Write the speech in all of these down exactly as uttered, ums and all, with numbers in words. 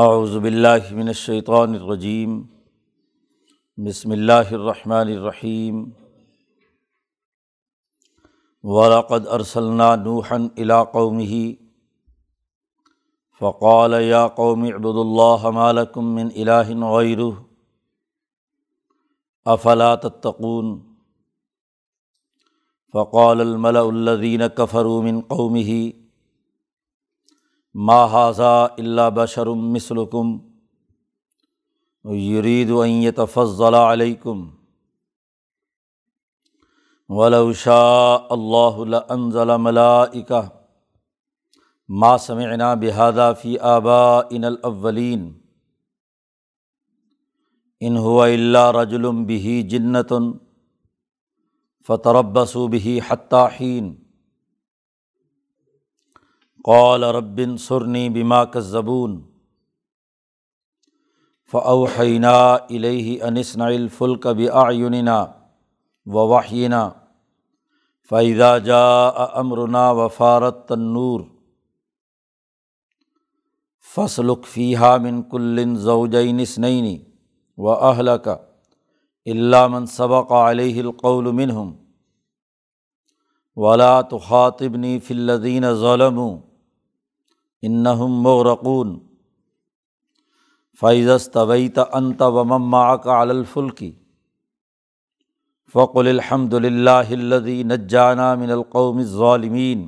اعوذ باللہ من الشیطان الرجیم، بسم اللہ الرحمن الرحیم۔ وَلَقَدْ أَرْسَلْنَا نُوحًا إِلَىٰ قَوْمِهِ فَقَالَ يَا قَوْمِ اعْبُدُوا اللَّهَ مَا لَكُم مِّنْ إِلَٰهٍ غَيْرُهُ أَفَلَا تَتَّقُونَ۔ فقال الملأ الذين كفروا من قومه ما هذا إلا بشر مثلكم يريد أن يتفضل عليكم ولو شاء الله لأنزل ملائكة ما سمعنا بهذا في آبائنا الأولين إن هو إلا رجل به جنة فتربصوا به حتى حين۔ قال رب انصرني بما كذبون۔ فأوحينا إليه أن اصنع الفلك بأعيننا ووحينا فإذا جاء أمرنا وفارت النور فاسلك فيها من كل زوجين اثنين وأهلك إلا من سبق عليه القول منهم ولا تخاطبني في الذين ظلموا إنهم مغرقون۔ فإذا استويت أنت ومن معك على الفلك فقل الحمد لله الذي نجانا من القوم الظالمين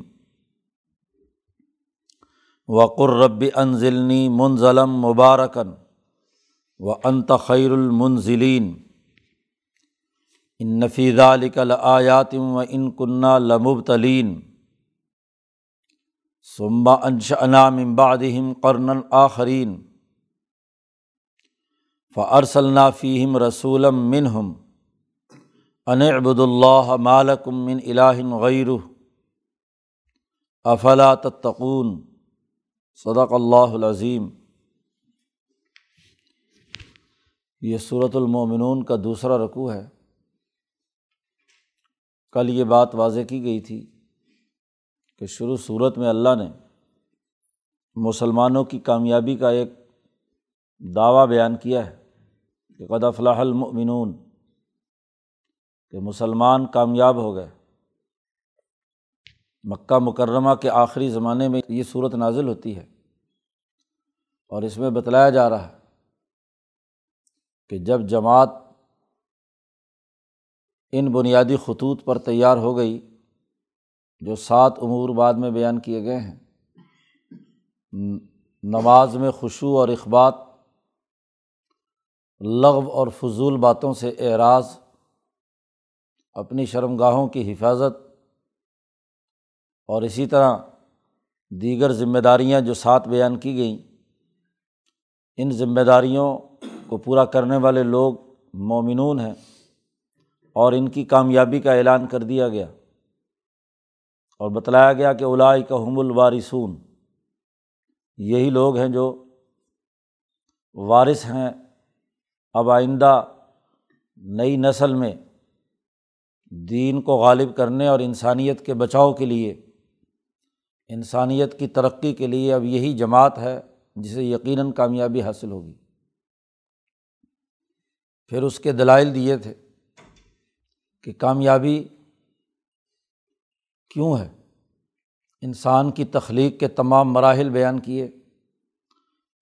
وقل رب أنزلني منزلا مباركا وأنت خير المنزلين۔ ان فی ذلک لآیات وإن کنا لمبتلین۔ ثم انشأنا من بعدہم قرنا آخرین فأرسلنا فیہم رسولا منہم ان اعبدوا اللہ ما لکم من الہ غیرہ افلا تتقون۔ صدق اللہ العظیم۔ یہ سورۃ المومنون کا دوسرا رکوع ہے۔ کل یہ بات واضح کی گئی تھی کہ شروع صورت میں اللہ نے مسلمانوں کی کامیابی کا ایک دعویٰ بیان کیا ہے کہ قد افلح المؤمنون، کہ مسلمان کامیاب ہو گئے۔ مکہ مکرمہ کے آخری زمانے میں یہ صورت نازل ہوتی ہے اور اس میں بتلایا جا رہا ہے کہ جب جماعت ان بنیادی خطوط پر تیار ہو گئی جو سات امور بعد میں بیان کیے گئے ہیں، نماز میں خشوع اور اخبات، لغو اور فضول باتوں سے اعراض، اپنی شرمگاہوں کی حفاظت، اور اسی طرح دیگر ذمہ داریاں جو سات بیان کی گئیں، ان ذمہ داریوں کو پورا کرنے والے لوگ مومنون ہیں اور ان کی کامیابی کا اعلان کر دیا گیا اور بتلایا گیا کہ اولئک هم الوارثون، یہی لوگ ہیں جو وارث ہیں۔ اب آئندہ نئی نسل میں دین کو غالب کرنے اور انسانیت کے بچاؤ کے لیے، انسانیت کی ترقی کے لیے اب یہی جماعت ہے جسے یقیناً کامیابی حاصل ہوگی۔ پھر اس کے دلائل دیے تھے کہ کامیابی کیوں ہے، انسان کی تخلیق کے تمام مراحل بیان کیے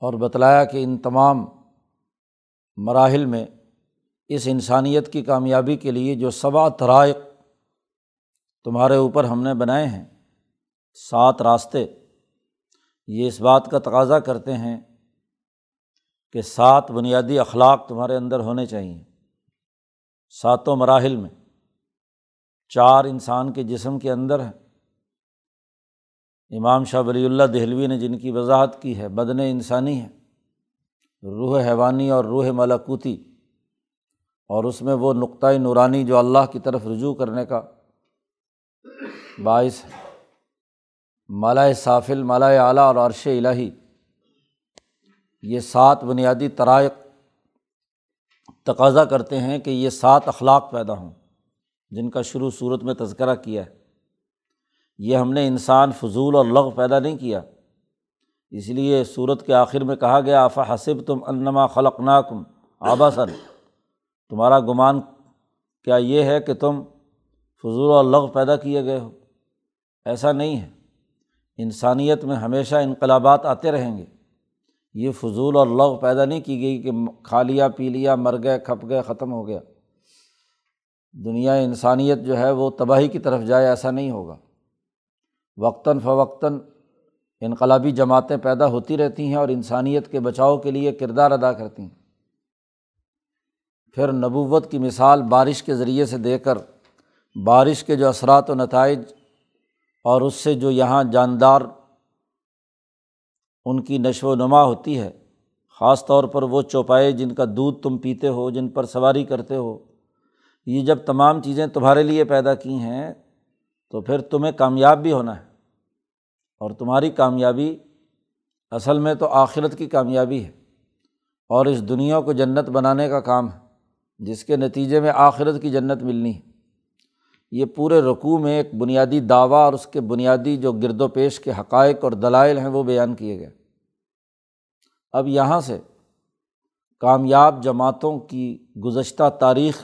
اور بتلایا کہ ان تمام مراحل میں اس انسانیت کی کامیابی کے لیے جو سبع طرائق تمہارے اوپر ہم نے بنائے ہیں، سات راستے، یہ اس بات کا تقاضا کرتے ہیں کہ سات بنیادی اخلاق تمہارے اندر ہونے چاہیے۔ ساتوں مراحل میں چار انسان کے جسم کے اندر ہیں۔ امام شاہ ولی اللہ دہلوی نے جن کی وضاحت کی ہے، بدن انسانی ہے، روح حیوانی اور روح ملکوتی، اور اس میں وہ نقطۂ نورانی جو اللہ کی طرف رجوع کرنے کا باعث ہے، مالائے سافل، مالائے اعلیٰ اور عرش الہی، یہ سات بنیادی طرائق تقاضا کرتے ہیں کہ یہ سات اخلاق پیدا ہوں جن کا شروع صورت میں تذکرہ کیا ہے۔ یہ ہم نے انسان فضول اور لغو پیدا نہیں کیا، اس لیے سورت کے آخر میں کہا گیا أَفَحَسِبْتُمْ أَنَّمَا خَلَقْنَاكُمْ عَبَثًا، تمہارا گمان کیا یہ ہے کہ تم فضول اور لغو پیدا کیے گئے ہو؟ ایسا نہیں ہے، انسانیت میں ہمیشہ انقلابات آتے رہیں گے، یہ فضول اور لغو پیدا نہیں کی گئی کہ کھا لیا پی لیا مر گئے کھپ گئے ختم ہو گیا، دنیا انسانیت جو ہے وہ تباہی کی طرف جائے ایسا نہیں ہوگا۔ وقتاً فوقتاً انقلابی جماعتیں پیدا ہوتی رہتی ہیں اور انسانیت کے بچاؤ کے لیے کردار ادا کرتی ہیں۔ پھر نبوت کی مثال بارش کے ذریعے سے دے کر بارش کے جو اثرات و نتائج اور اس سے جو یہاں جاندار ان کی نشو و نما ہوتی ہے، خاص طور پر وہ چوپائے جن کا دودھ تم پیتے ہو، جن پر سواری کرتے ہو، یہ جب تمام چیزیں تمہارے لیے پیدا کی ہیں تو پھر تمہیں کامیاب بھی ہونا ہے، اور تمہاری کامیابی اصل میں تو آخرت کی کامیابی ہے اور اس دنیا کو جنت بنانے کا کام ہے، جس کے نتیجے میں آخرت کی جنت ملنی ہے۔ یہ پورے رکوع میں ایک بنیادی دعویٰ اور اس کے بنیادی جو گرد و پیش کے حقائق اور دلائل ہیں وہ بیان کیے گئے۔ اب یہاں سے کامیاب جماعتوں کی گزشتہ تاریخ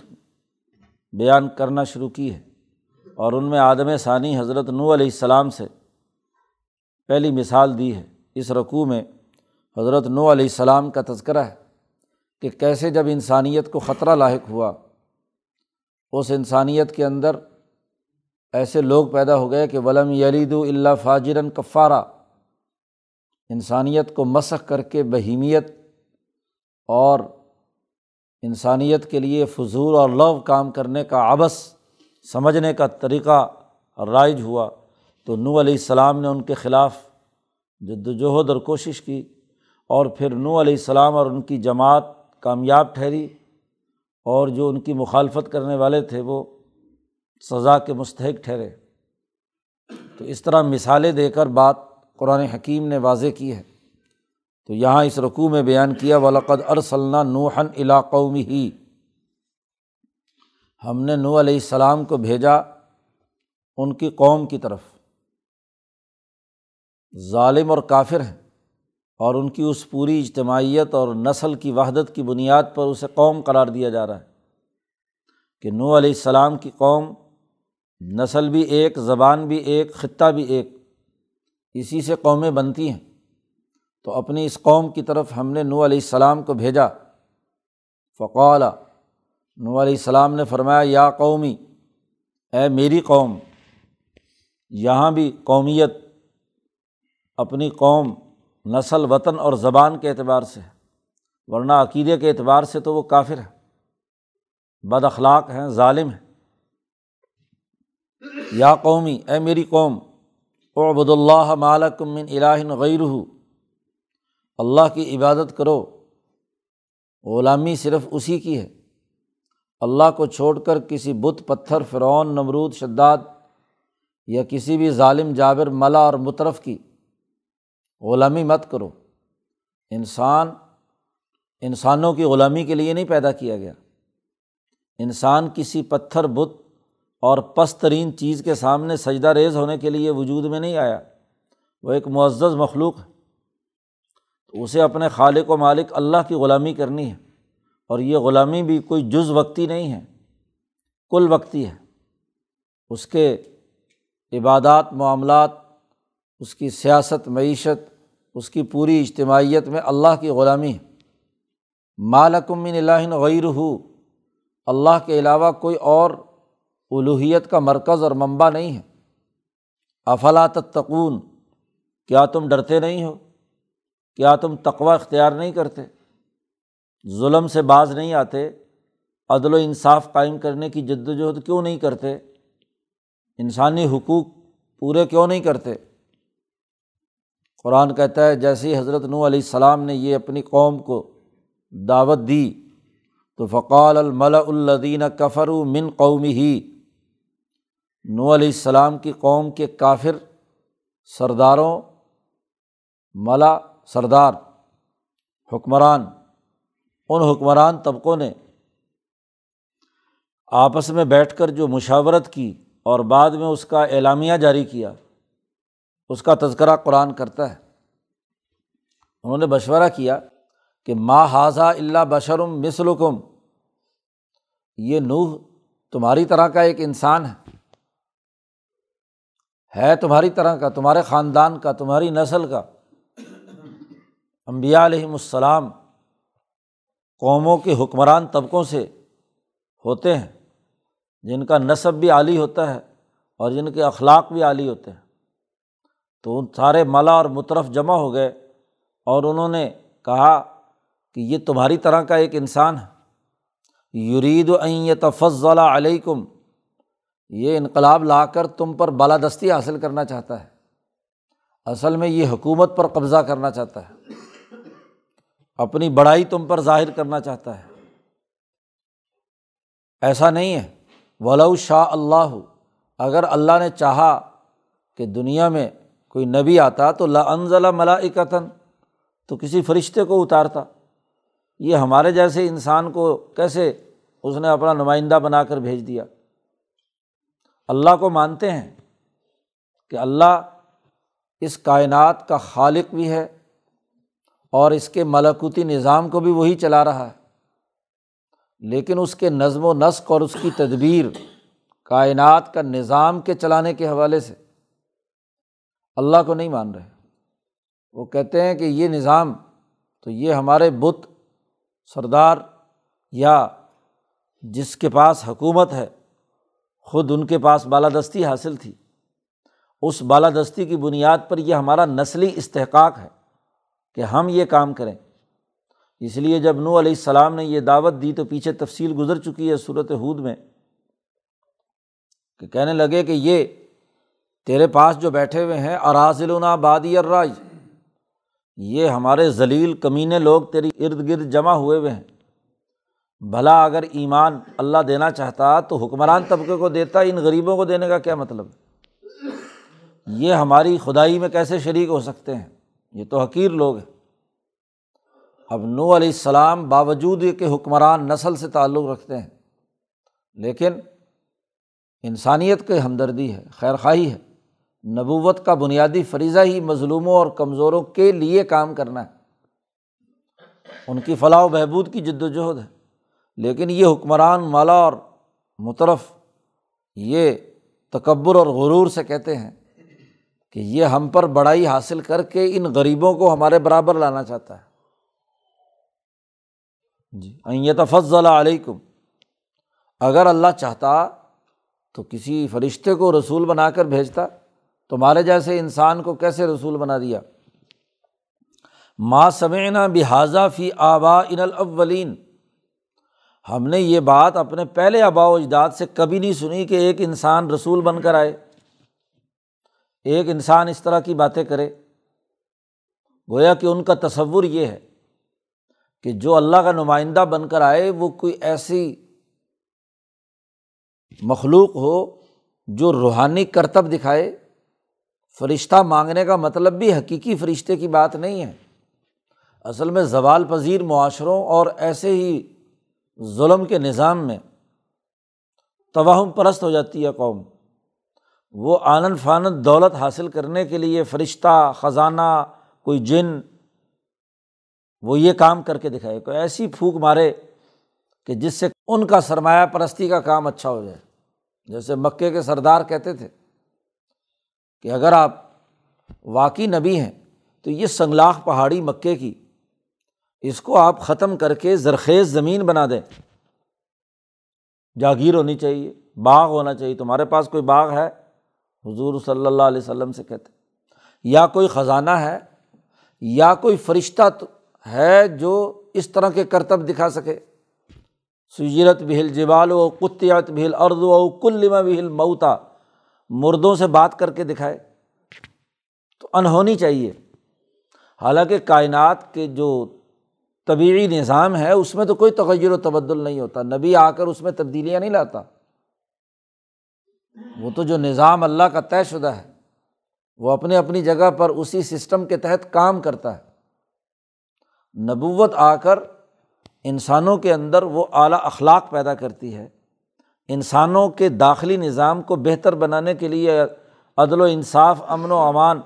بیان کرنا شروع کی ہے، اور ان میں آدم ثانی حضرت نوح علیہ السلام سے پہلی مثال دی ہے۔ اس رکوع میں حضرت نوح علیہ السلام کا تذکرہ ہے کہ کیسے جب انسانیت کو خطرہ لاحق ہوا، اس انسانیت کے اندر ایسے لوگ پیدا ہو گئے کہ وَلَمْ يَلِدُوا إِلَّا فَاجِرًا كَفَّارًا، انسانیت کو مسخ کر کے بہیمیت اور انسانیت کے لیے فضول اور لغو کام کرنے کا، عبث سمجھنے کا طریقہ رائج ہوا، تو نوح علیہ السلام نے ان کے خلاف جدوجہد اور کوشش کی، اور پھر نوح علیہ السلام اور ان کی جماعت کامیاب ٹھہری، اور جو ان کی مخالفت کرنے والے تھے وہ سزا کے مستحق ٹھہرے۔ تو اس طرح مثالیں دے کر بات قرآن حکیم نے واضح کی ہے۔ تو یہاں اس رکوع میں بیان کیا وَلَقَدْ أَرْسَلْنَا نُوحًا إِلَىٰ قَوْمِهِ، ہم نے نوح علیہ السلام کو بھیجا ان کی قوم کی طرف، ظالم اور کافر ہیں، اور ان کی اس پوری اجتماعیت اور نسل کی وحدت کی بنیاد پر اسے قوم قرار دیا جا رہا ہے کہ نوح علیہ السلام کی قوم، نسل بھی ایک، زبان بھی ایک، خطہ بھی ایک، اسی سے قومیں بنتی ہیں۔ تو اپنی اس قوم کی طرف ہم نے نوح علیہ السلام کو بھیجا، فقال، نوح علیہ السلام نے فرمایا یا قومی، اے میری قوم۔ یہاں بھی قومیت اپنی قوم، نسل، وطن اور زبان کے اعتبار سے ہے، ورنہ عقیدے کے اعتبار سے تو وہ کافر ہے، بد اخلاق ہیں، ظالم ہیں۔ یا قومی، اے میری قوم، اعبدوا اللہ ما لکم من الہ غیرہ، اللہ کی عبادت کرو، غلامی صرف اسی کی ہے، اللہ کو چھوڑ کر کسی بت، پتھر، فرعون، نمرود، شداد یا کسی بھی ظالم، جابر، ملا اور مترف کی غلامی مت کرو۔ انسان انسانوں کی غلامی کے لیے نہیں پیدا کیا گیا، انسان کسی پتھر، بت اور پست ترین چیز کے سامنے سجدہ ریز ہونے کے لیے وجود میں نہیں آیا، وہ ایک معزز مخلوق ہے، تو اسے اپنے خالق و مالک اللہ کی غلامی کرنی ہے، اور یہ غلامی بھی کوئی جز وقتی نہیں ہے، کل وقتی ہے۔ اس کے عبادات، معاملات، اس کی سیاست، معیشت، اس کی پوری اجتماعیت میں اللہ کی غلامی ہے۔ ما لکم من الہ غیرہ، اللہ کے علاوہ کوئی اور الوہیت کا مرکز اور منبع نہیں ہے۔ افلا تتقون، کیا تم ڈرتے نہیں ہو؟ کیا تم تقوی اختیار نہیں کرتے؟ ظلم سے باز نہیں آتے؟ عدل و انصاف قائم کرنے کی جد و جہد کیوں نہیں کرتے؟ انسانی حقوق پورے کیوں نہیں کرتے؟ قرآن کہتا ہے جیسے ہی حضرت نوح علیہ السلام نے یہ اپنی قوم کو دعوت دی تو فقال الملأ الذین کفروا من قومہ، نوح علیہ السلام کی قوم کے کافر سرداروں، ملا سردار، حکمران، ان حکمران طبقوں نے آپس میں بیٹھ کر جو مشاورت کی اور بعد میں اس کا اعلامیہ جاری کیا، اس کا تذکرہ قرآن کرتا ہے۔ انہوں نے مشورہ کیا کہ ما ھذا الا بشر مثلکم، یہ نوح تمہاری طرح کا ایک انسان ہے ہے تمہاری طرح کا، تمہارے خاندان کا، تمہاری نسل کا، انبیاء علیہم السلام قوموں کے حکمران طبقوں سے ہوتے ہیں جن کا نسب بھی عالی ہوتا ہے اور جن کے اخلاق بھی عالی ہوتے ہیں، تو ان سارے ملا اور مترف جمع ہو گئے اور انہوں نے کہا کہ یہ تمہاری طرح کا ایک انسان ہے، یرید ان یتفضل علیکم، یہ انقلاب لا کر تم پر بالادستی حاصل کرنا چاہتا ہے، اصل میں یہ حکومت پر قبضہ کرنا چاہتا ہے، اپنی بڑائی تم پر ظاہر کرنا چاہتا ہے۔ ایسا نہیں ہے، وَلَوْ شَاءَ اللَّهُ، اگر اللہ نے چاہا کہ دنیا میں کوئی نبی آتا تو لَأَنزَلَ مَلَائِكَةً، تو کسی فرشتے کو اتارتا، یہ ہمارے جیسے انسان کو کیسے اس نے اپنا نمائندہ بنا کر بھیج دیا۔ اللہ کو مانتے ہیں کہ اللہ اس کائنات کا خالق بھی ہے اور اس کے ملکوتی نظام کو بھی وہی چلا رہا ہے، لیکن اس کے نظم و نسق اور اس کی تدبیر کائنات کا نظام کے چلانے کے حوالے سے اللہ کو نہیں مان رہے۔ وہ کہتے ہیں کہ یہ نظام تو یہ ہمارے بت سردار یا جس کے پاس حکومت ہے، خود ان کے پاس بالادستی حاصل تھی، اس بالادستی کی بنیاد پر یہ ہمارا نسلی استحقاق ہے کہ ہم یہ کام کریں۔ اس لیے جب نوح علیہ السلام نے یہ دعوت دی تو پیچھے تفصیل گزر چکی ہے سورۃ ہود میں، کہ کہنے لگے کہ یہ تیرے پاس جو بیٹھے ہوئے ہیں، اراذلنا بادی الرائے، یہ ہمارے ذلیل کمینے لوگ تیری ارد گرد جمع ہوئے ہوئے ہیں، بھلا اگر ایمان اللہ دینا چاہتا تو حکمران طبقے کو دیتا، ان غریبوں کو دینے کا کیا مطلب ہے؟ یہ ہماری خدائی میں کیسے شریک ہو سکتے ہیں، یہ تو حقیر لوگ ہیں۔ اب نوح علیہ السلام باوجود یہ کہ حکمران نسل سے تعلق رکھتے ہیں، لیکن انسانیت کی ہمدردی ہے، خیرخواہی ہے، نبوت کا بنیادی فریضہ ہی مظلوموں اور کمزوروں کے لیے کام کرنا ہے، ان کی فلاح و بہبود کی جد و جہد ہے، لیکن یہ حکمران مالا اور مترف یہ تکبر اور غرور سے کہتے ہیں کہ یہ ہم پر بڑائی حاصل کر کے ان غریبوں کو ہمارے برابر لانا چاہتا ہے۔ جی، ان یتفضل علیکم، اگر اللہ چاہتا تو کسی فرشتے کو رسول بنا کر بھیجتا، تمہارے جیسے انسان کو کیسے رسول بنا دیا۔ ما سمعنا بہذا فی آبائنا الاولین، ہم نے یہ بات اپنے پہلے آباء و اجداد سے کبھی نہیں سنی کہ ایک انسان رسول بن کر آئے، ایک انسان اس طرح کی باتیں کرے۔ گویا کہ ان کا تصور یہ ہے کہ جو اللہ کا نمائندہ بن کر آئے وہ کوئی ایسی مخلوق ہو جو روحانی کرتب دکھائے۔ فرشتہ مانگنے کا مطلب بھی حقیقی فرشتے کی بات نہیں ہے، اصل میں زوال پذیر معاشروں اور ایسے ہی ظلم کے نظام میں توہم پرست ہو جاتی ہے قوم، وہ آنند فانند دولت حاصل کرنے کے لیے فرشتہ، خزانہ، کوئی جن، وہ یہ کام کر کے دکھائے، کوئی ایسی پھونک مارے کہ جس سے ان کا سرمایہ پرستی کا کام اچھا ہو جائے۔ جیسے مکے کے سردار کہتے تھے کہ اگر آپ واقعی نبی ہیں تو یہ سنگلاخ پہاڑی مکے کی، اس کو آپ ختم کر کے زرخیز زمین بنا دیں، جاگیر ہونی چاہیے، باغ ہونا چاہیے، تمہارے پاس کوئی باغ ہے؟ حضور صلی اللہ علیہ وسلم سے کہتے، یا کوئی خزانہ ہے، یا کوئی فرشتہ ہے جو اس طرح کے کرتب دکھا سکے۔ سجرت بہ الجبال و قطعت بہ الارض و کلم بہ الموتی، مردوں سے بات کر کے دکھائے تو انہونی چاہیے۔ حالانکہ کائنات کے جو طبیعی نظام ہے اس میں تو کوئی تغیر و تبدل نہیں ہوتا، نبی آ کر اس میں تبدیلیاں نہیں لاتا، وہ تو جو نظام اللہ کا طے شدہ ہے وہ اپنے اپنی جگہ پر اسی سسٹم کے تحت کام کرتا ہے۔ نبوت آ کر انسانوں کے اندر وہ اعلیٰ اخلاق پیدا کرتی ہے، انسانوں کے داخلی نظام کو بہتر بنانے کے لیے عدل و انصاف، امن و امان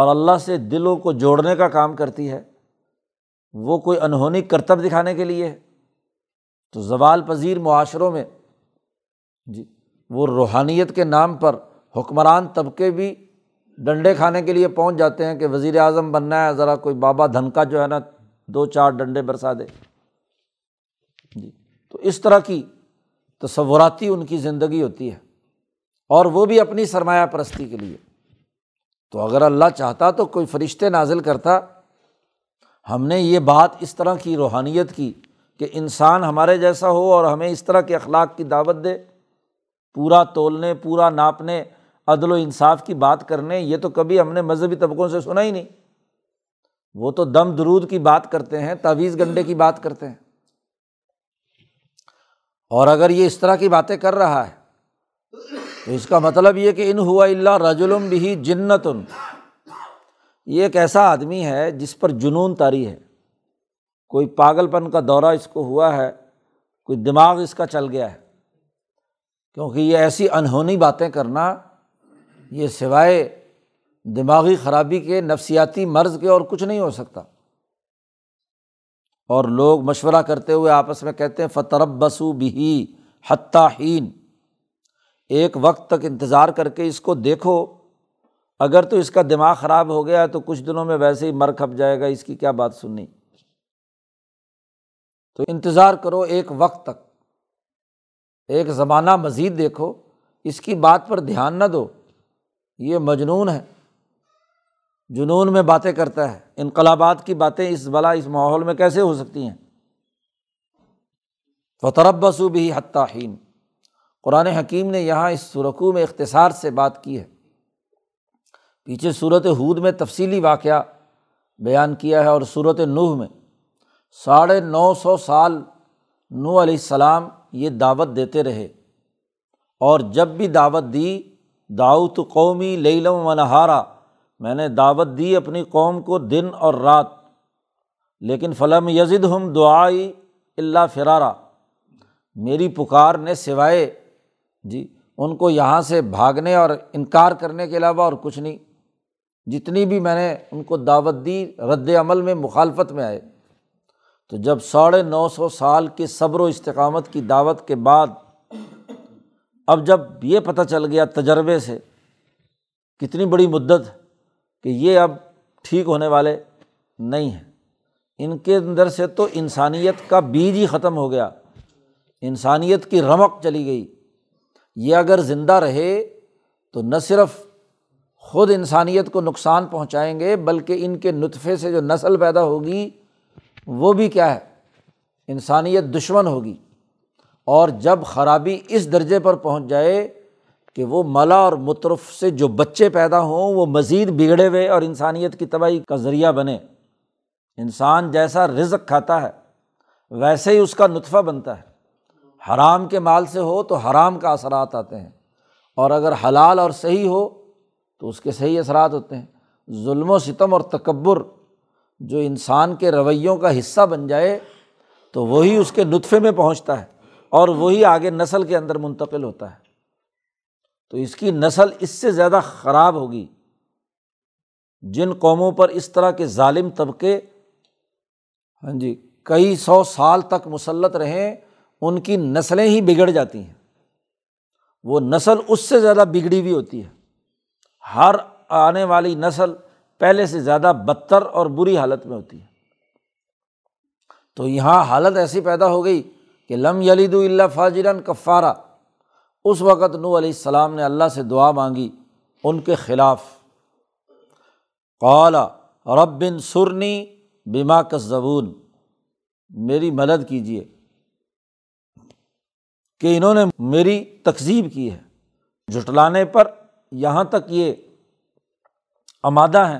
اور اللہ سے دلوں کو جوڑنے کا کام کرتی ہے، وہ کوئی انہونی کرتب دکھانے کے لیے ہے۔ تو زوال پذیر معاشروں میں جی وہ روحانیت کے نام پر حکمران طبقے بھی ڈنڈے کھانے کے لیے پہنچ جاتے ہیں کہ وزیر اعظم بننا ہے، ذرا کوئی بابا دھنکا جو ہے نا دو چار ڈنڈے برسا دے جی۔ تو اس طرح کی تصوراتی ان کی زندگی ہوتی ہے، اور وہ بھی اپنی سرمایہ پرستی کے لیے۔ تو اگر اللہ چاہتا تو کوئی فرشتے نازل کرتا۔ ہم نے یہ بات اس طرح کی روحانیت کی کہ انسان ہمارے جیسا ہو اور ہمیں اس طرح کے اخلاق کی دعوت دے، پورا تولنے، پورا ناپنے، عدل و انصاف کی بات کرنے، یہ تو کبھی ہم نے مذہبی طبقوں سے سنا ہی نہیں۔ وہ تو دم درود کی بات کرتے ہیں، تعویذ گنڈے کی بات کرتے ہیں۔ اور اگر یہ اس طرح کی باتیں کر رہا ہے تو اس کا مطلب یہ کہ ان ہوا الا رجل بہ جنۃ، یہ ایک ایسا آدمی ہے جس پر جنون طاری ہے، کوئی پاگل پن کا دورہ اس کو ہوا ہے، کوئی دماغ اس کا چل گیا ہے۔ کیونکہ یہ ایسی انہونی باتیں کرنا، یہ سوائے دماغی خرابی کے، نفسیاتی مرض کے اور کچھ نہیں ہو سکتا۔ اور لوگ مشورہ کرتے ہوئے آپس میں کہتے ہیں فتربصوا بہ حتی حین، ایک وقت تک انتظار کر کے اس کو دیکھو، اگر تو اس کا دماغ خراب ہو گیا تو کچھ دنوں میں ویسے ہی مر کھپ جائے گا، اس کی کیا بات سننی۔ تو انتظار کرو ایک وقت تک، ایک زمانہ مزید دیکھو، اس کی بات پر دھیان نہ دو، یہ مجنون ہے، جنون میں باتیں کرتا ہے۔ انقلابات کی باتیں اس بلا اس ماحول میں کیسے ہو سکتی ہیں؟ فَتَرَبَّصُوا بِهِ حَتَّى حِينٍ۔ قرآن حکیم نے یہاں اس رکوع میں اختصار سے بات کی ہے، پیچھے سورۃ ہود میں تفصیلی واقعہ بیان کیا ہے، اور سورۃ نوح میں ساڑھے نو سو سال نوح علیہ السلام یہ دعوت دیتے رہے، اور جب بھی دعوت دی، دعوت قومی لیلا و نہارا، میں نے دعوت دی اپنی قوم کو دن اور رات، لیکن فلم یزدہم دعائی الا فرارا، میری پکار نے سوائے جی ان کو یہاں سے بھاگنے اور انکار کرنے کے علاوہ اور کچھ نہیں۔ جتنی بھی میں نے ان کو دعوت دی رد عمل میں، مخالفت میں آئے۔ تو جب ساڑھے نو سو سال کے صبر و استقامت کی دعوت کے بعد اب جب یہ پتہ چل گیا تجربے سے، کتنی بڑی مدت، کہ یہ اب ٹھیک ہونے والے نہیں ہیں، ان کے اندر سے تو انسانیت کا بیج ہی ختم ہو گیا، انسانیت کی رمق چلی گئی۔ یہ اگر زندہ رہے تو نہ صرف خود انسانیت کو نقصان پہنچائیں گے، بلکہ ان کے نطفے سے جو نسل پیدا ہوگی وہ بھی کیا ہے، انسانیت دشمن ہوگی۔ اور جب خرابی اس درجے پر پہنچ جائے کہ وہ ملا اور مترف سے جو بچے پیدا ہوں وہ مزید بگڑے ہوئے اور انسانیت کی تباہی کا ذریعہ بنے۔ انسان جیسا رزق کھاتا ہے ویسے ہی اس کا نطفہ بنتا ہے، حرام کے مال سے ہو تو حرام کا اثرات آتے ہیں، اور اگر حلال اور صحیح ہو تو اس کے صحیح اثرات ہوتے ہیں۔ ظلم و ستم اور تکبر جو انسان کے رویوں کا حصہ بن جائے تو وہی اس کے نطفے میں پہنچتا ہے، اور وہی آگے نسل کے اندر منتقل ہوتا ہے۔ تو اس کی نسل اس سے زیادہ خراب ہوگی۔ جن قوموں پر اس طرح کے ظالم طبقے ہاں جی کئی سو سال تک مسلط رہیں، ان کی نسلیں ہی بگڑ جاتی ہیں، وہ نسل اس سے زیادہ بگڑی ہوئی ہوتی ہے، ہر آنے والی نسل پہلے سے زیادہ بدتر اور بری حالت میں ہوتی ہے۔ تو یہاں حالت ایسی پیدا ہو گئی کہ لم یلدوا الا فاجرا کفارا، اس وقت نوح علیہ السلام نے اللہ سے دعا مانگی ان کے خلاف، قال رب انصرنی بما کذبون، میری مدد کیجیے کہ انہوں نے میری تکذیب کی ہے، جھٹلانے پر یہاں تک یہ آمادہ ہیں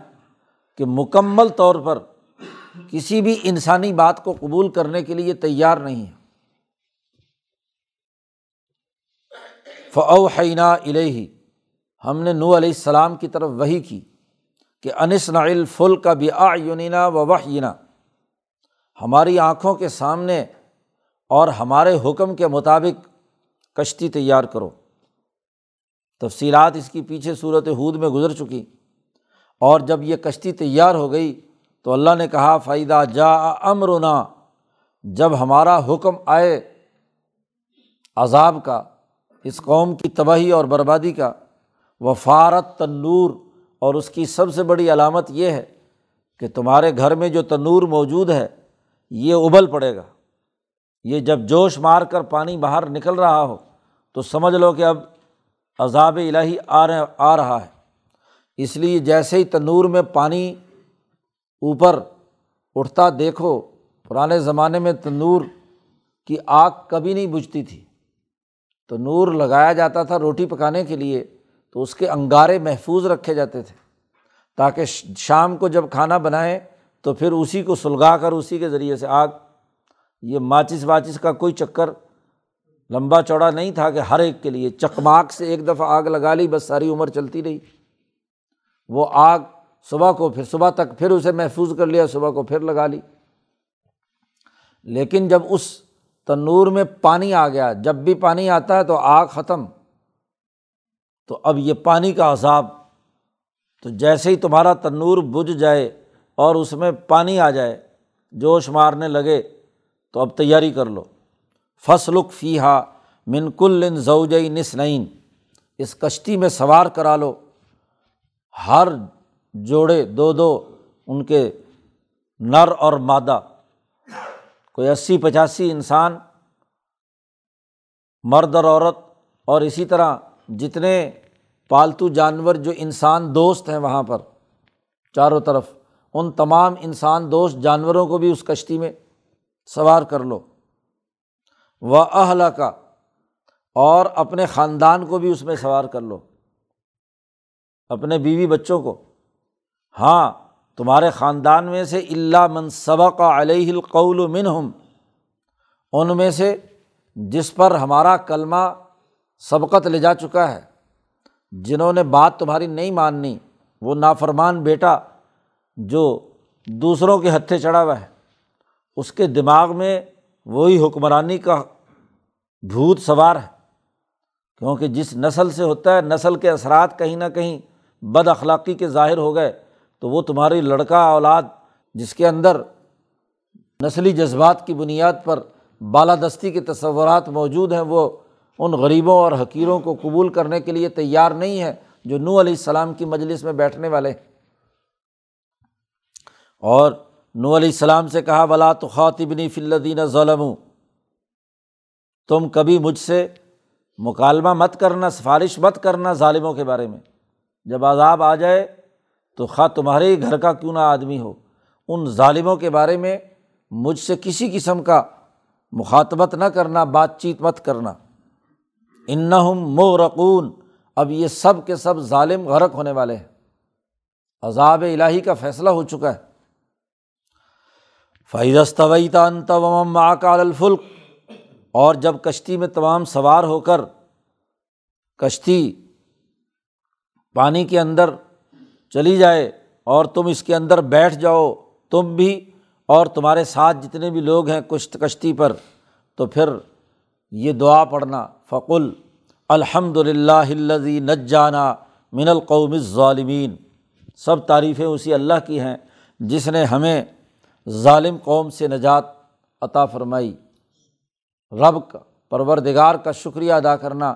کہ مکمل طور پر کسی بھی انسانی بات کو قبول کرنے کے لیے تیار نہیں ہے۔ فَأَوْحَيْنَا إِلَيْهِ، ہم نے نوح علیہ السلام کی طرف وحی کی کہ أَنِ اصْنَعِ الْفُلْكَ بِأَعْيُنِنَا وَوَحْيِنَا، ہماری آنکھوں کے سامنے اور ہمارے حکم کے مطابق کشتی تیار کرو۔ تفصیلات اس کی پیچھے صورت ہود میں گزر چکی، اور جب یہ کشتی تیار ہو گئی تو اللہ نے کہا فَإِذَا جَاءَ أَمْرُنَا، جب ہمارا حکم آئے عذاب کا، اس قوم کی تباہی اور بربادی کا، وَفَارَتِ تَنُّور، اور اس کی سب سے بڑی علامت یہ ہے کہ تمہارے گھر میں جو تنور موجود ہے یہ ابل پڑے گا، یہ جب جوش مار کر پانی باہر نکل رہا ہو تو سمجھ لو کہ اب عذاب الہی آ رہا ہے۔ اس لیے جیسے ہی تنور میں پانی اوپر اٹھتا دیکھو، پرانے زمانے میں تنور کی آگ کبھی نہیں بجھتی تھی، تنور لگایا جاتا تھا روٹی پکانے کے لیے تو اس کے انگارے محفوظ رکھے جاتے تھے تاکہ شام کو جب کھانا بنائیں تو پھر اسی کو سلگا کر اسی کے ذریعے سے آگ، یہ ماچس واچس کا کوئی چکر لمبا چوڑا نہیں تھا کہ ہر ایک کے لیے چکماک سے ایک دفعہ آگ لگا لی بس ساری عمر چلتی رہی، وہ آگ صبح کو پھر صبح تک پھر اسے محفوظ کر لیا، صبح کو پھر لگا لی۔ لیکن جب اس تنور میں پانی آ گیا، جب بھی پانی آتا ہے تو آگ ختم، تو اب یہ پانی کا عذاب، تو جیسے ہی تمہارا تنور بجھ جائے اور اس میں پانی آ جائے، جوش مارنے لگے، تو اب تیاری کر لو۔ فَاسْلُكْ فِيهَا مِنْ كُلٍّ زَوْجَيْنِ اثْنَيْنِ، اس کشتی میں سوار کرا لو، ہر جوڑے دو دو ان کے نر اور مادہ، کوئی اسی پچاسی انسان، مرد اور عورت، اور اسی طرح جتنے پالتو جانور جو انسان دوست ہیں وہاں پر چاروں طرف، ان تمام انسان دوست جانوروں کو بھی اس کشتی میں سوار کر لو۔ وَأَهْلَكَ، اور اپنے خاندان کو بھی اس میں سوار کر لو، اپنے بیوی بچوں کو، ہاں تمہارے خاندان میں سے اِلَّا مَنْ سَبَقَ عَلَيْهِ الْقَوْلُ مِنْهُمْ، ان میں سے جس پر ہمارا کلمہ سبقت لے جا چکا ہے، جنہوں نے بات تمہاری نہیں ماننی، وہ نافرمان بیٹا جو دوسروں کے ہتھے چڑھا ہوا ہے، اس کے دماغ میں وہی حکمرانی کا بھوت سوار ہے، کیونکہ جس نسل سے ہوتا ہے نسل کے اثرات کہیں نہ کہیں بد اخلاقی کے ظاہر ہو گئے، تو وہ تمہاری لڑکا اولاد جس کے اندر نسلی جذبات کی بنیاد پر بالادستی کے تصورات موجود ہیں، وہ ان غریبوں اور حقیروں کو قبول کرنے کے لیے تیار نہیں ہے جو نوح علیہ السلام کی مجلس میں بیٹھنے والے ہیں۔ اور نوح علیہ السلام سے کہا وَلَا تُخَاطِبْنِي فِي الَّذِينَ ظَلَمُوا، تم کبھی مجھ سے مکالمہ مت کرنا، سفارش مت کرنا ظالموں کے بارے میں، جب عذاب آ جائے تو خواہ تمہارے ہی گھر کا کیوں نہ آدمی ہو، ان ظالموں کے بارے میں مجھ سے کسی قسم کا مخاطبت نہ کرنا، بات چیت مت کرنا۔ انہم مغرقون، اب یہ سب کے سب ظالم غرق ہونے والے ہیں، عذاب الہی کا فیصلہ ہو چکا ہے۔ فَإِذَا اسْتَوَيْتَ أَنْتَ وَمَن مَّعَكَ عَلَى الْفُلْكِ، اور جب کشتی میں تمام سوار ہو کر کشتی پانی کے اندر چلی جائے اور تم اس کے اندر بیٹھ جاؤ، تم بھی اور تمہارے ساتھ جتنے بھی لوگ ہیں کشتی پر، تو پھر یہ دعا پڑھنا فَقُلْ الْحَمْدُلِلَّهِ الَّذِي نَجَّانَا مِنَ الْقَوْمِ الظَّالِمِينَ، سب تعریفیں اسی اللہ کی ہیں جس نے ہمیں ظالم قوم سے نجات عطا فرمائی۔ رب کا، پروردگار کا شکریہ ادا کرنا،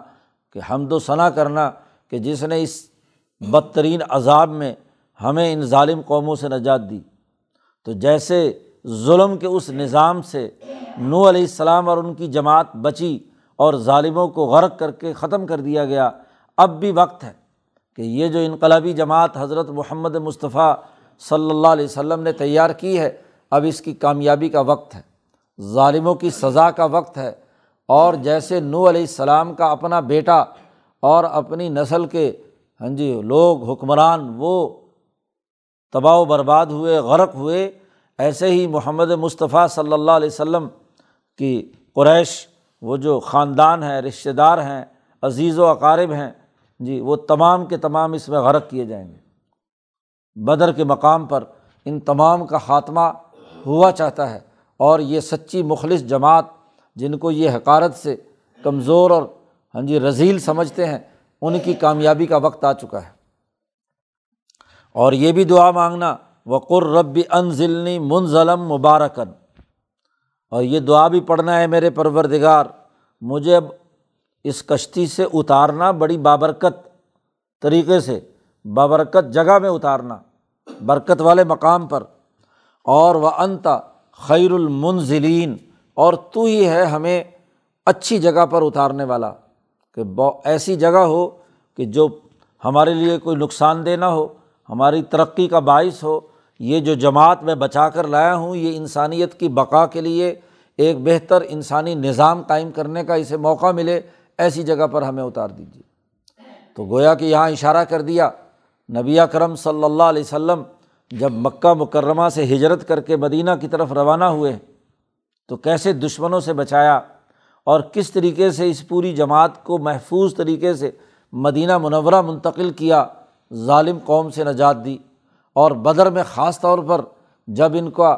کہ حمد و ثنا کرنا کہ جس نے اس بدترین عذاب میں ہمیں ان ظالم قوموں سے نجات دی۔ تو جیسے ظلم کے اس نظام سے نوح علیہ السلام اور ان کی جماعت بچی اور ظالموں کو غرق کر کے ختم کر دیا گیا، اب بھی وقت ہے کہ یہ جو انقلابی جماعت حضرت محمد مصطفیٰ صلی اللہ علیہ وسلم نے تیار کی ہے، اب اس کی کامیابی کا وقت ہے، ظالموں کی سزا کا وقت ہے۔ اور جیسے نوح علیہ السلام کا اپنا بیٹا اور اپنی نسل کے ہاں جی لوگ حکمران وہ تباہ و برباد ہوئے، غرق ہوئے، ایسے ہی محمد مصطفیٰ صلی اللہ علیہ وسلم کی قریش، وہ جو خاندان ہیں، رشتہ دار ہیں، عزیز و اقارب ہیں جی، وہ تمام کے تمام اس میں غرق کیے جائیں گے۔ بدر کے مقام پر ان تمام کا خاتمہ ہوا چاہتا ہے، اور یہ سچی مخلص جماعت جن کو یہ حقارت سے کمزور اور ہاں جی رذیل سمجھتے ہیں، ان کی کامیابی کا وقت آ چکا ہے۔ اور یہ بھی دعا مانگنا وقر رب انزلنی منزلم مبارکن، اور یہ دعا بھی پڑھنا ہے، میرے پروردگار مجھے اب اس کشتی سے اتارنا بڑی بابرکت طریقے سے، بابرکت جگہ میں اتارنا، برکت والے مقام پر، اور وانت خیر المنزلین، اور تو ہی ہے ہمیں اچھی جگہ پر اتارنے والا، کہ ایسی جگہ ہو کہ جو ہمارے لیے کوئی نقصان دہ نہ ہو، ہماری ترقی کا باعث ہو۔ یہ جو جماعت میں بچا کر لایا ہوں، یہ انسانیت کی بقا کے لیے ایک بہتر انسانی نظام قائم کرنے کا اسے موقع ملے، ایسی جگہ پر ہمیں اتار دیجیے۔ تو گویا کہ یہاں اشارہ کر دیا، نبی اکرم صلی اللہ علیہ وسلم جب مکہ مکرمہ سے ہجرت کر کے مدینہ کی طرف روانہ ہوئے تو کیسے دشمنوں سے بچایا، اور کس طریقے سے اس پوری جماعت کو محفوظ طریقے سے مدینہ منورہ منتقل کیا، ظالم قوم سے نجات دی، اور بدر میں خاص طور پر جب ان کا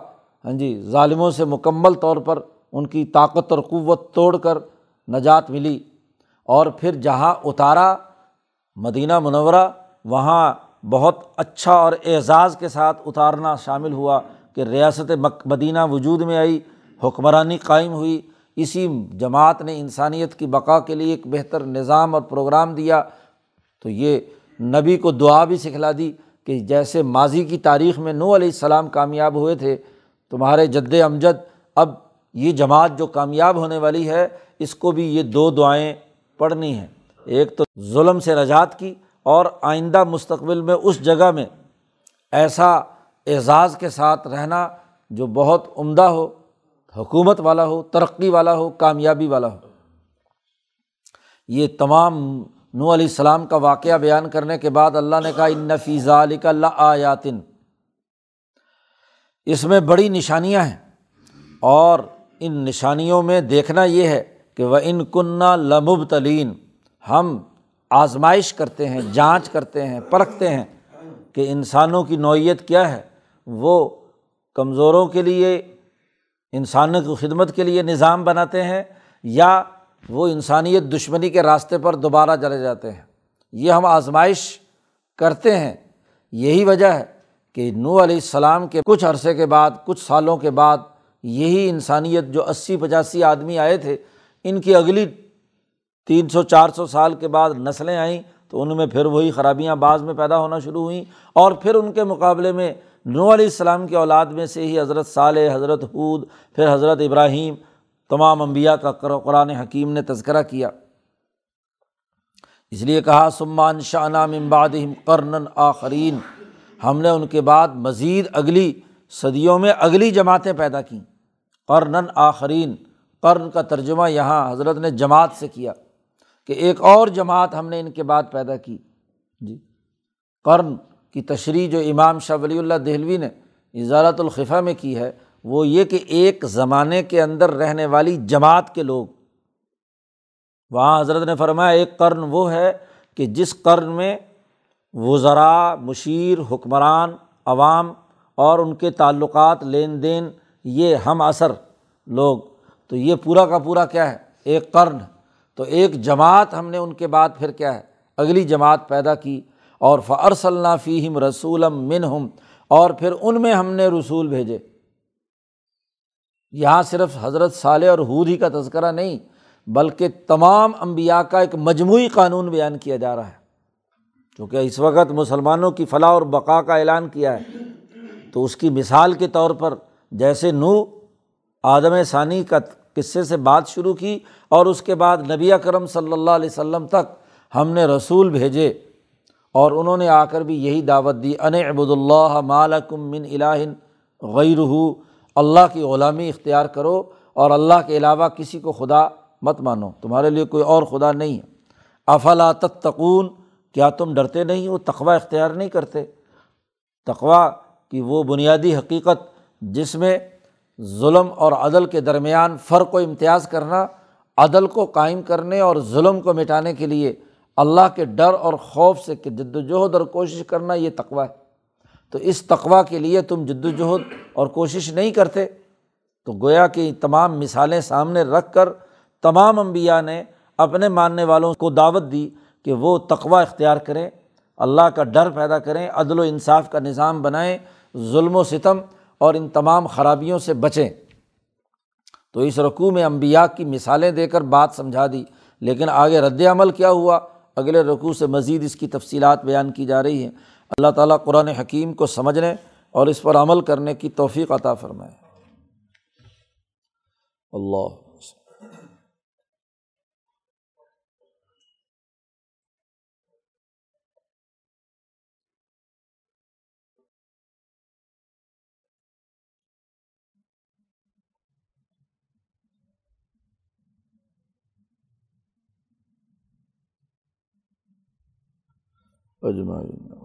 ہاں جی ظالموں سے مکمل طور پر ان کی طاقت اور قوت توڑ کر نجات ملی، اور پھر جہاں اتارا مدینہ منورہ، وہاں بہت اچھا اور اعزاز کے ساتھ اتارنا شامل ہوا کہ ریاست مدینہ وجود میں آئی، حکمرانی قائم ہوئی۔ اسی جماعت نے انسانیت کی بقا کے لیے ایک بہتر نظام اور پروگرام دیا، تو یہ نبی کو دعا بھی سکھلا دی کہ جیسے ماضی کی تاریخ میں نوح علیہ السلام کامیاب ہوئے تھے، تمہارے جد امجد اب یہ جماعت جو کامیاب ہونے والی ہے، اس کو بھی یہ دو دعائیں پڑھنی ہیں، ایک تو ظلم سے نجات کی، اور آئندہ مستقبل میں اس جگہ میں ایسا اعزاز کے ساتھ رہنا جو بہت عمدہ ہو، حکومت والا ہو، ترقی والا ہو، کامیابی والا ہو۔ یہ تمام نوح علیہ السلام کا واقعہ بیان کرنے کے بعد اللہ نے کہا ان فی ذلک لآیات، اس میں بڑی نشانیاں ہیں، اور ان نشانیوں میں دیکھنا یہ ہے کہ وَإِن كُنَّا لَمُبْتَلِينَ، ہم آزمائش کرتے ہیں، جانچ کرتے ہیں، پرکھتے ہیں کہ انسانوں کی نوعیت کیا ہے، وہ کمزوروں کے لیے، انسانوں کی خدمت کے لیے نظام بناتے ہیں، یا وہ انسانیت دشمنی کے راستے پر دوبارہ چلے جاتے ہیں، یہ ہم آزمائش کرتے ہیں۔ یہی وجہ ہے کہ نوح علیہ السلام کے کچھ عرصے کے بعد، کچھ سالوں کے بعد، یہی انسانیت جو اسی پچاسی آدمی آئے تھے، ان کی اگلی تین سو چار سو سال کے بعد نسلیں آئیں تو ان میں پھر وہی خرابیاں بعض میں پیدا ہونا شروع ہوئیں، اور پھر ان کے مقابلے میں نوح علیہ السلام کی اولاد میں سے ہی حضرت صالح، حضرت ہود، پھر حضرت ابراہیم، تمام انبیاء کا قرآن حکیم نے تذکرہ کیا۔ اس لیے کہا ثم انشأنا من بعدہم قرنا آخرین، ہم نے ان کے بعد مزید اگلی صدیوں میں اگلی جماعتیں پیدا کیں، قرنا آخرین، قرن کا ترجمہ یہاں حضرت نے جماعت سے کیا کہ ایک اور جماعت ہم نے ان کے بعد پیدا کی۔ جی قرن کی تشریح جو امام شاہ ولی اللہ دہلوی نے ازالۃ الخفا میں کی ہے وہ یہ کہ ایک زمانے کے اندر رہنے والی جماعت کے لوگ، وہاں حضرت نے فرمایا ایک قرن وہ ہے کہ جس قرن میں وزراء، مشیر، حکمران، عوام اور ان کے تعلقات، لین دین، یہ ہم اثر لوگ، تو یہ پورا کا پورا کیا ہے ایک قرن، تو ایک جماعت ہم نے ان کے بعد پھر کیا ہے اگلی جماعت پیدا کی، اور فَأَرْسَلْنَا فِيهِمْ رَسُولًا مِّنْهُمْ، اور پھر ان میں ہم نے رسول بھیجے۔ یہاں صرف حضرت صالح اور ہود ہی کا تذکرہ نہیں بلکہ تمام انبیاء کا ایک مجموعی قانون بیان کیا جا رہا ہے، چونکہ اس وقت مسلمانوں کی فلاح اور بقا کا اعلان کیا ہے، تو اس کی مثال کے طور پر جیسے نوح آدم ثانی کا قصے سے بات شروع کی اور اس کے بعد نبی اکرم صلی اللہ علیہ وسلم تک ہم نے رسول بھیجے، اور انہوں نے آ کر بھی یہی دعوت دی ان اعبدوا اللہ ما لکم من الہ غیرہ، اللہ کی غلامی اختیار کرو اور اللہ کے علاوہ کسی کو خدا مت مانو، تمہارے لیے کوئی اور خدا نہیں ہے۔ افلا تتقون، کیا تم ڈرتے نہیں ہو، تقوی اختیار نہیں کرتے؟ تقوی کی وہ بنیادی حقیقت جس میں ظلم اور عدل کے درمیان فرق و امتیاز کرنا، عدل کو قائم کرنے اور ظلم کو مٹانے کے لیے اللہ کے ڈر اور خوف سے جد و جہد اور کوشش کرنا، یہ تقویٰ ہے۔ تو اس تقویٰ کے لیے تم جد و جہد اور کوشش نہیں کرتے، تو گویا کہ تمام مثالیں سامنے رکھ کر تمام انبیاء نے اپنے ماننے والوں کو دعوت دی کہ وہ تقویٰ اختیار کریں، اللہ کا ڈر پیدا کریں، عدل و انصاف کا نظام بنائیں، ظلم و ستم اور ان تمام خرابیوں سے بچیں۔ تو اس رکوع میں انبیاء کی مثالیں دے کر بات سمجھا دی، لیکن آگے رد عمل کیا ہوا، اگلے رکوع سے مزید اس کی تفصیلات بیان کی جا رہی ہیں۔ اللہ تعالیٰ قرآن حکیم کو سمجھنے اور اس پر عمل کرنے کی توفیق عطا فرمائے۔ اللہ اجمعین۔